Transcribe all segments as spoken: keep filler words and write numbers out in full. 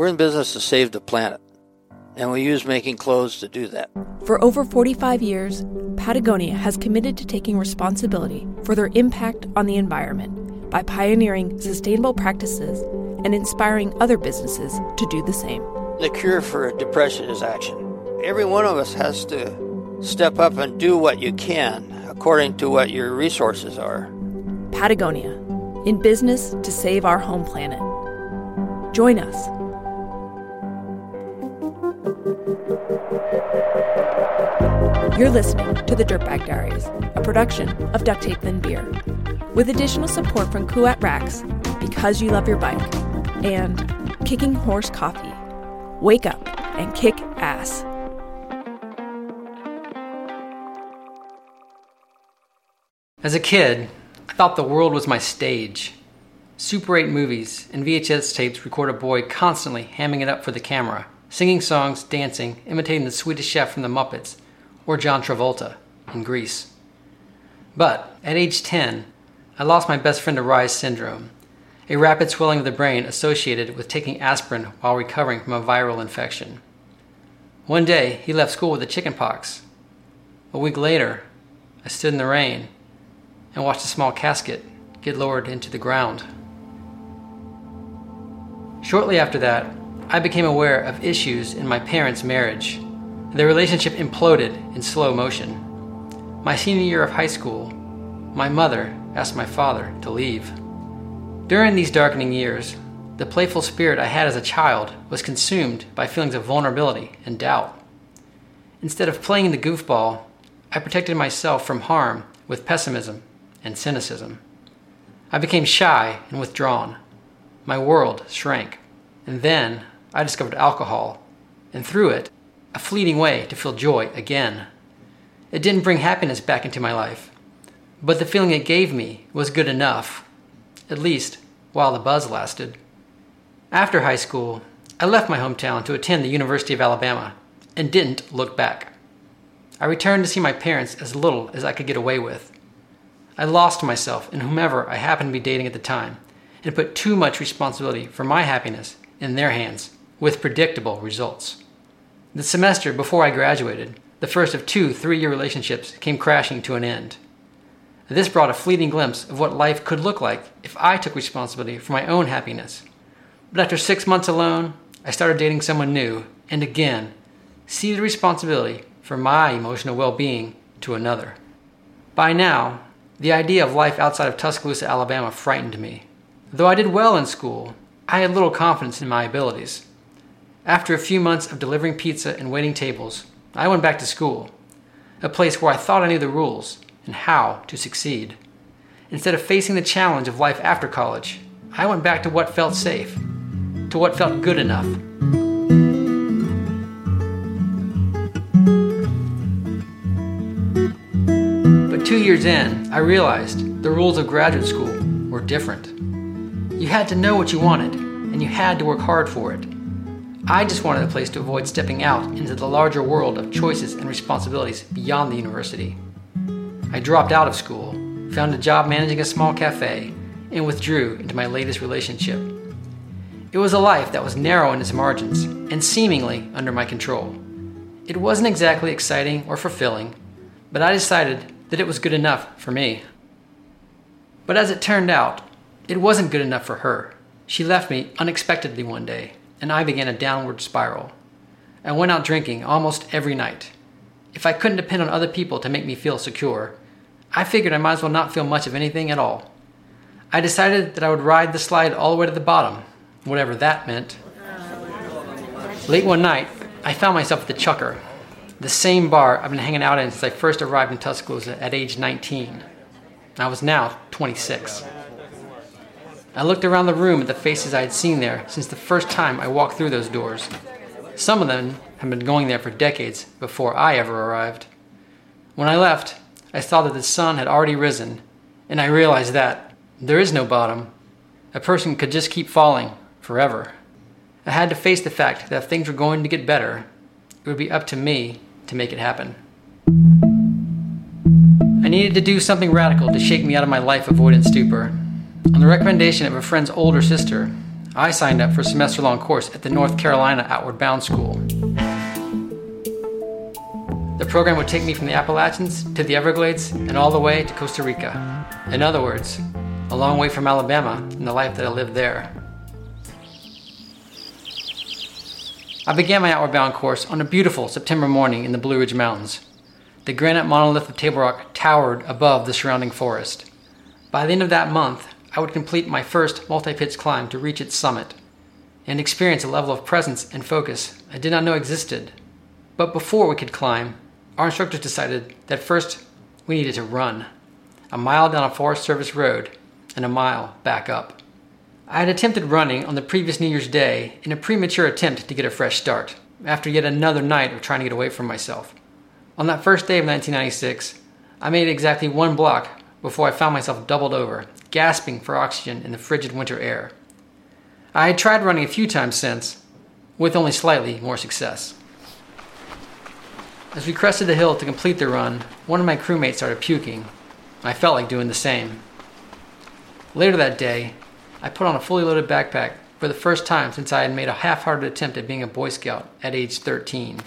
We're in business to save the planet, and we use making clothes to do that. For over forty-five years, Patagonia has committed to taking responsibility for their impact on the environment by pioneering sustainable practices and inspiring other businesses to do the same. The cure for depression is action. Every one of us has to step up and do what you can according to what your resources are. Patagonia, in business to save our home planet. Join us. You're listening to The Dirtbag Diaries, a production of Duct Tape Thin Beer, with additional support from Kuat Racks, Because You Love Your Bike, and Kicking Horse Coffee. Wake up and kick ass. As a kid, I thought the world was my stage. Super eight movies and V H S tapes record a boy constantly hamming it up for the camera, singing songs, dancing, imitating the Swedish chef from The Muppets, or John Travolta in Grease. But at age ten, I lost my best friend to Reye's syndrome, a rapid swelling of the brain associated with taking aspirin while recovering from a viral infection. One day, he left school with the chicken pox. A week later, I stood in the rain and watched a small casket get lowered into the ground. Shortly after that, I became aware of issues in my parents' marriage. Their relationship imploded in slow motion. My senior year of high school, my mother asked my father to leave. During these darkening years, the playful spirit I had as a child was consumed by feelings of vulnerability and doubt. Instead of playing the goofball, I protected myself from harm with pessimism and cynicism. I became shy and withdrawn. My world shrank. And then I discovered alcohol, and through it, a fleeting way to feel joy again. It didn't bring happiness back into my life, but the feeling it gave me was good enough, at least while the buzz lasted. After high school, I left my hometown to attend the University of Alabama and didn't look back. I returned to see my parents as little as I could get away with. I lost myself in whomever I happened to be dating at the time and put too much responsibility for my happiness in their hands, with predictable results. The semester before I graduated, the first of two three-year relationships came crashing to an end. This brought a fleeting glimpse of what life could look like if I took responsibility for my own happiness. But after six months alone, I started dating someone new, and again, ceded the responsibility for my emotional well-being to another. By now, the idea of life outside of Tuscaloosa, Alabama frightened me. Though I did well in school, I had little confidence in my abilities. After a few months of delivering pizza and waiting tables, I went back to school, a place where I thought I knew the rules and how to succeed. Instead of facing the challenge of life after college, I went back to what felt safe, to what felt good enough. But two years in, I realized the rules of graduate school were different. You had to know what you wanted, and you had to work hard for it. I just wanted a place to avoid stepping out into the larger world of choices and responsibilities beyond the university. I dropped out of school, found a job managing a small cafe, and withdrew into my latest relationship. It was a life that was narrow in its margins and seemingly under my control. It wasn't exactly exciting or fulfilling, but I decided that it was good enough for me. But as it turned out, it wasn't good enough for her. She left me unexpectedly one day, and I began a downward spiral. I went out drinking almost every night. If I couldn't depend on other people to make me feel secure, I figured I might as well not feel much of anything at all. I decided that I would ride the slide all the way to the bottom, whatever that meant. Late one night, I found myself at the Chucker, the same bar I've been hanging out in since I first arrived in Tuscaloosa at age nineteen. I was now twenty-six. I looked around the room at the faces I had seen there since the first time I walked through those doors. Some of them had been going there for decades before I ever arrived. When I left, I saw that the sun had already risen, and I realized that there is no bottom. A person could just keep falling forever. I had to face the fact that if things were going to get better, it would be up to me to make it happen. I needed to do something radical to shake me out of my life avoidance stupor. On the recommendation of a friend's older sister, I signed up for a semester-long course at the North Carolina Outward Bound School. The program would take me from the Appalachians to the Everglades and all the way to Costa Rica. In other words, a long way from Alabama and the life that I lived there. I began my Outward Bound course on a beautiful September morning in the Blue Ridge Mountains. The granite monolith of Table Rock towered above the surrounding forest. By the end of that month, I would complete my first multi-pitch climb to reach its summit and experience a level of presence and focus I did not know existed. But before we could climb, our instructors decided that first we needed to run, a mile down a Forest Service road and a mile back up. I had attempted running on the previous New Year's Day in a premature attempt to get a fresh start after yet another night of trying to get away from myself. On that first day of nineteen ninety-six, I made exactly one block before I found myself doubled over, gasping for oxygen in the frigid winter air. I had tried running a few times since, with only slightly more success. As we crested the hill to complete the run, one of my crewmates started puking. I felt like doing the same. Later that day, I put on a fully loaded backpack for the first time since I had made a half-hearted attempt at being a Boy Scout at age thirteen.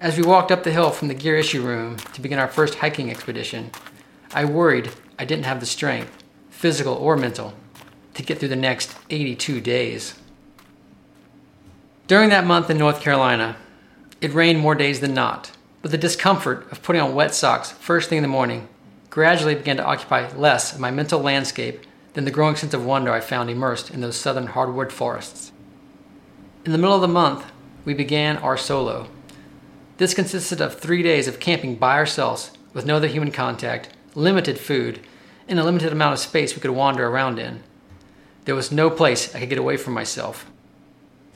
As we walked up the hill from the gear issue room to begin our first hiking expedition, I worried I didn't have the strength, physical or mental, to get through the next eighty-two days. During that month in North Carolina, it rained more days than not, but the discomfort of putting on wet socks first thing in the morning gradually began to occupy less of my mental landscape than the growing sense of wonder I found immersed in those southern hardwood forests. In the middle of the month, we began our solo. This consisted of three days of camping by ourselves with no other human contact, limited food, and a limited amount of space we could wander around in. There was no place I could get away from myself.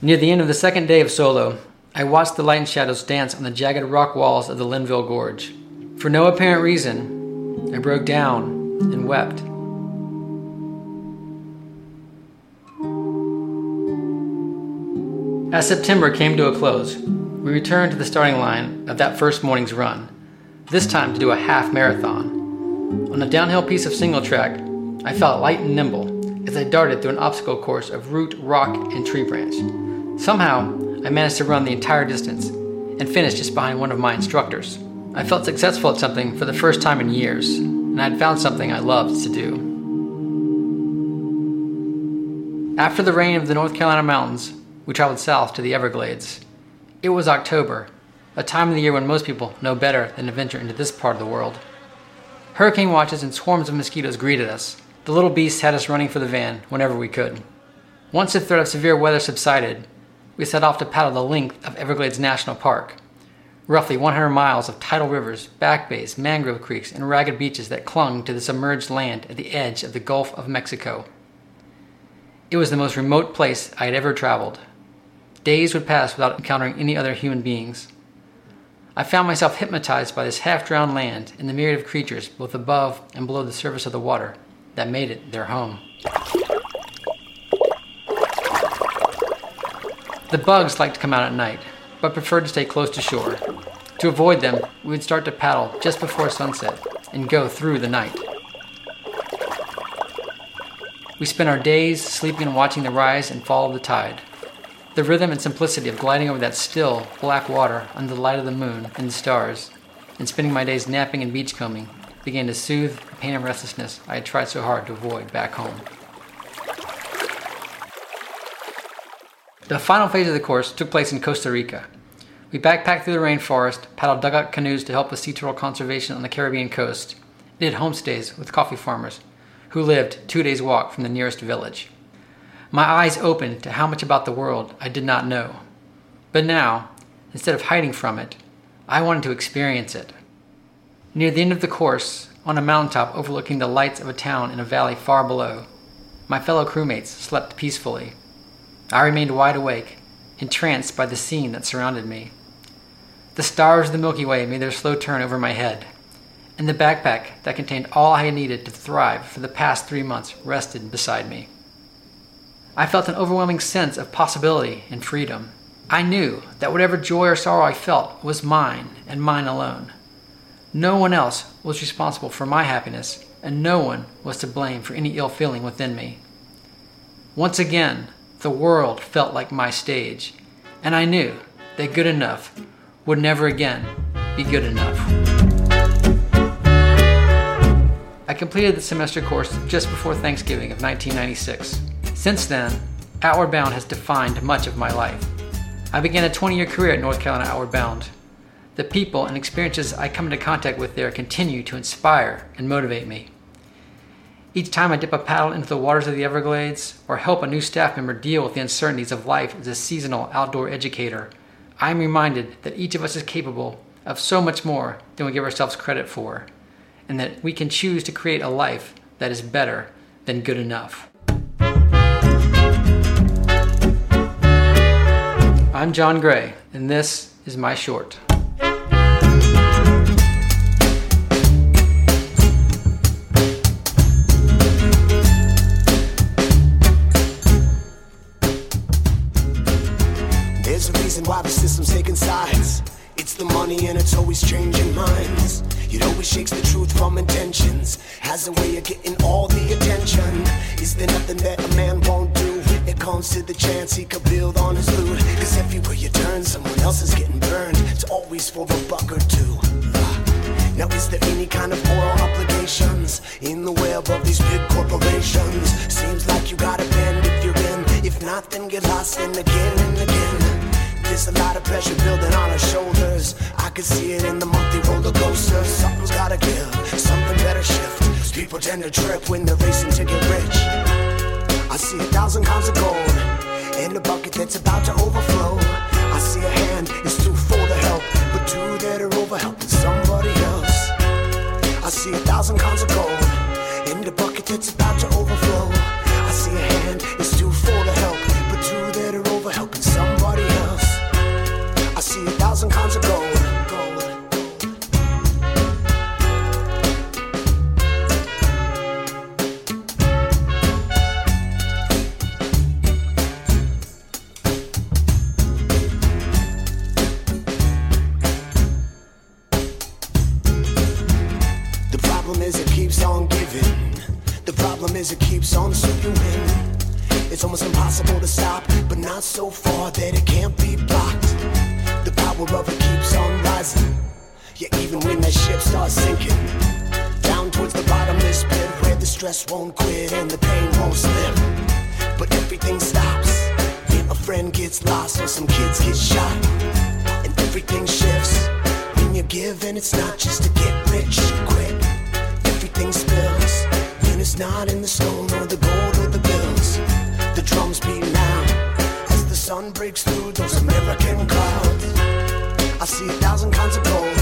Near the end of the second day of solo, I watched the light and shadows dance on the jagged rock walls of the Linville Gorge. For no apparent reason, I broke down and wept. As September came to a close, we returned to the starting line of that first morning's run, this time to do a half marathon. On a downhill piece of single track, I felt light and nimble as I darted through an obstacle course of root, rock, and tree branch. Somehow, I managed to run the entire distance and finished just behind one of my instructors. I felt successful at something for the first time in years, and I had found something I loved to do. After the rain of the North Carolina mountains, we traveled south to the Everglades. It was October, a time of the year when most people know better than to venture into this part of the world. Hurricane watches and swarms of mosquitoes greeted us. The little beasts had us running for the van whenever we could. Once the threat of severe weather subsided, we set off to paddle the length of Everglades National Park, roughly one hundred miles of tidal rivers, back bays, mangrove creeks, and ragged beaches that clung to the submerged land at the edge of the Gulf of Mexico. It was the most remote place I had ever traveled. Days would pass without encountering any other human beings. I found myself hypnotized by this half-drowned land and the myriad of creatures, both above and below the surface of the water, that made it their home. The bugs liked to come out at night, but preferred to stay close to shore. To avoid them, we would start to paddle just before sunset and go through the night. We spent our days sleeping and watching the rise and fall of the tide. The rhythm and simplicity of gliding over that still, black water under the light of the moon and the stars, and spending my days napping and beachcombing, began to soothe the pain and restlessness I had tried so hard to avoid back home. The final phase of the course took place in Costa Rica. We backpacked through the rainforest, paddled dugout canoes to help with sea turtle conservation on the Caribbean coast, and did homestays with coffee farmers who lived two days' walk from the nearest village. My eyes opened to how much about the world I did not know. But now, instead of hiding from it, I wanted to experience it. Near the end of the course, on a mountaintop overlooking the lights of a town in a valley far below, my fellow crewmates slept peacefully. I remained wide awake, entranced by the scene that surrounded me. The stars of the Milky Way made their slow turn over my head, and the backpack that contained all I needed to thrive for the past three months rested beside me. I felt an overwhelming sense of possibility and freedom. I knew that whatever joy or sorrow I felt was mine and mine alone. No one else was responsible for my happiness, and no one was to blame for any ill feeling within me. Once again, the world felt like my stage, and I knew that good enough would never again be good enough. I completed the semester course just before Thanksgiving of nineteen ninety-six. Since then, Outward Bound has defined much of my life. I began a twenty-year career at North Carolina Outward Bound. The people and experiences I come into contact with there continue to inspire and motivate me. Each time I dip a paddle into the waters of the Everglades or help a new staff member deal with the uncertainties of life as a seasonal outdoor educator, I am reminded that each of us is capable of so much more than we give ourselves credit for, and that we can choose to create a life that is better than good enough. I'm John Gray, and this is my short. Why the system's taking sides. It's the money and it's always changing minds. It always shakes the truth from intentions. Has a way of getting all the attention. Is there nothing that a man won't do? It comes to the chance he could build on his loot. Cause everywhere you turn, someone else is getting burned. It's always for a buck or two. Now is there any kind of moral obligations in the web of these big corporations? Seems like you gotta bend if you're in. If not, then get lost and again and again. There's a lot of pressure building on our shoulders. I can see it in the monthly roller coaster. Something's gotta give, something better shift. 'Cause people tend to trip when they're racing to get rich. I see a thousand pounds of gold in a bucket that's about to overflow. I see a hand, it's too full to help, but two that are over helping somebody else. I see a thousand pounds of gold in a bucket that's about to overflow. I see a hand, it's too full to help, but two that are over helping somebody else. I see a thousand kinds of gold. Gold. The problem is it keeps on giving. The problem is it keeps on spewing. It's almost impossible to stop, but not so far that it can't be blocked. The power of it keeps on rising. Yeah, even when that ship starts sinking, down towards the bottomless pit where the stress won't quit and the pain won't slip. But everything stops. Then a friend gets lost or some kids get shot. And everything shifts when you give, and it's not just to get rich quick. Everything spills when it's not in the stone or the gold or the bills. The drums beat loud. The sun breaks through those American clouds. I see a thousand kinds of gold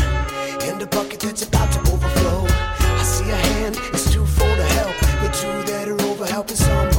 in the bucket that's about to overflow. I see a hand, it's too full to help, but two that are over helping some.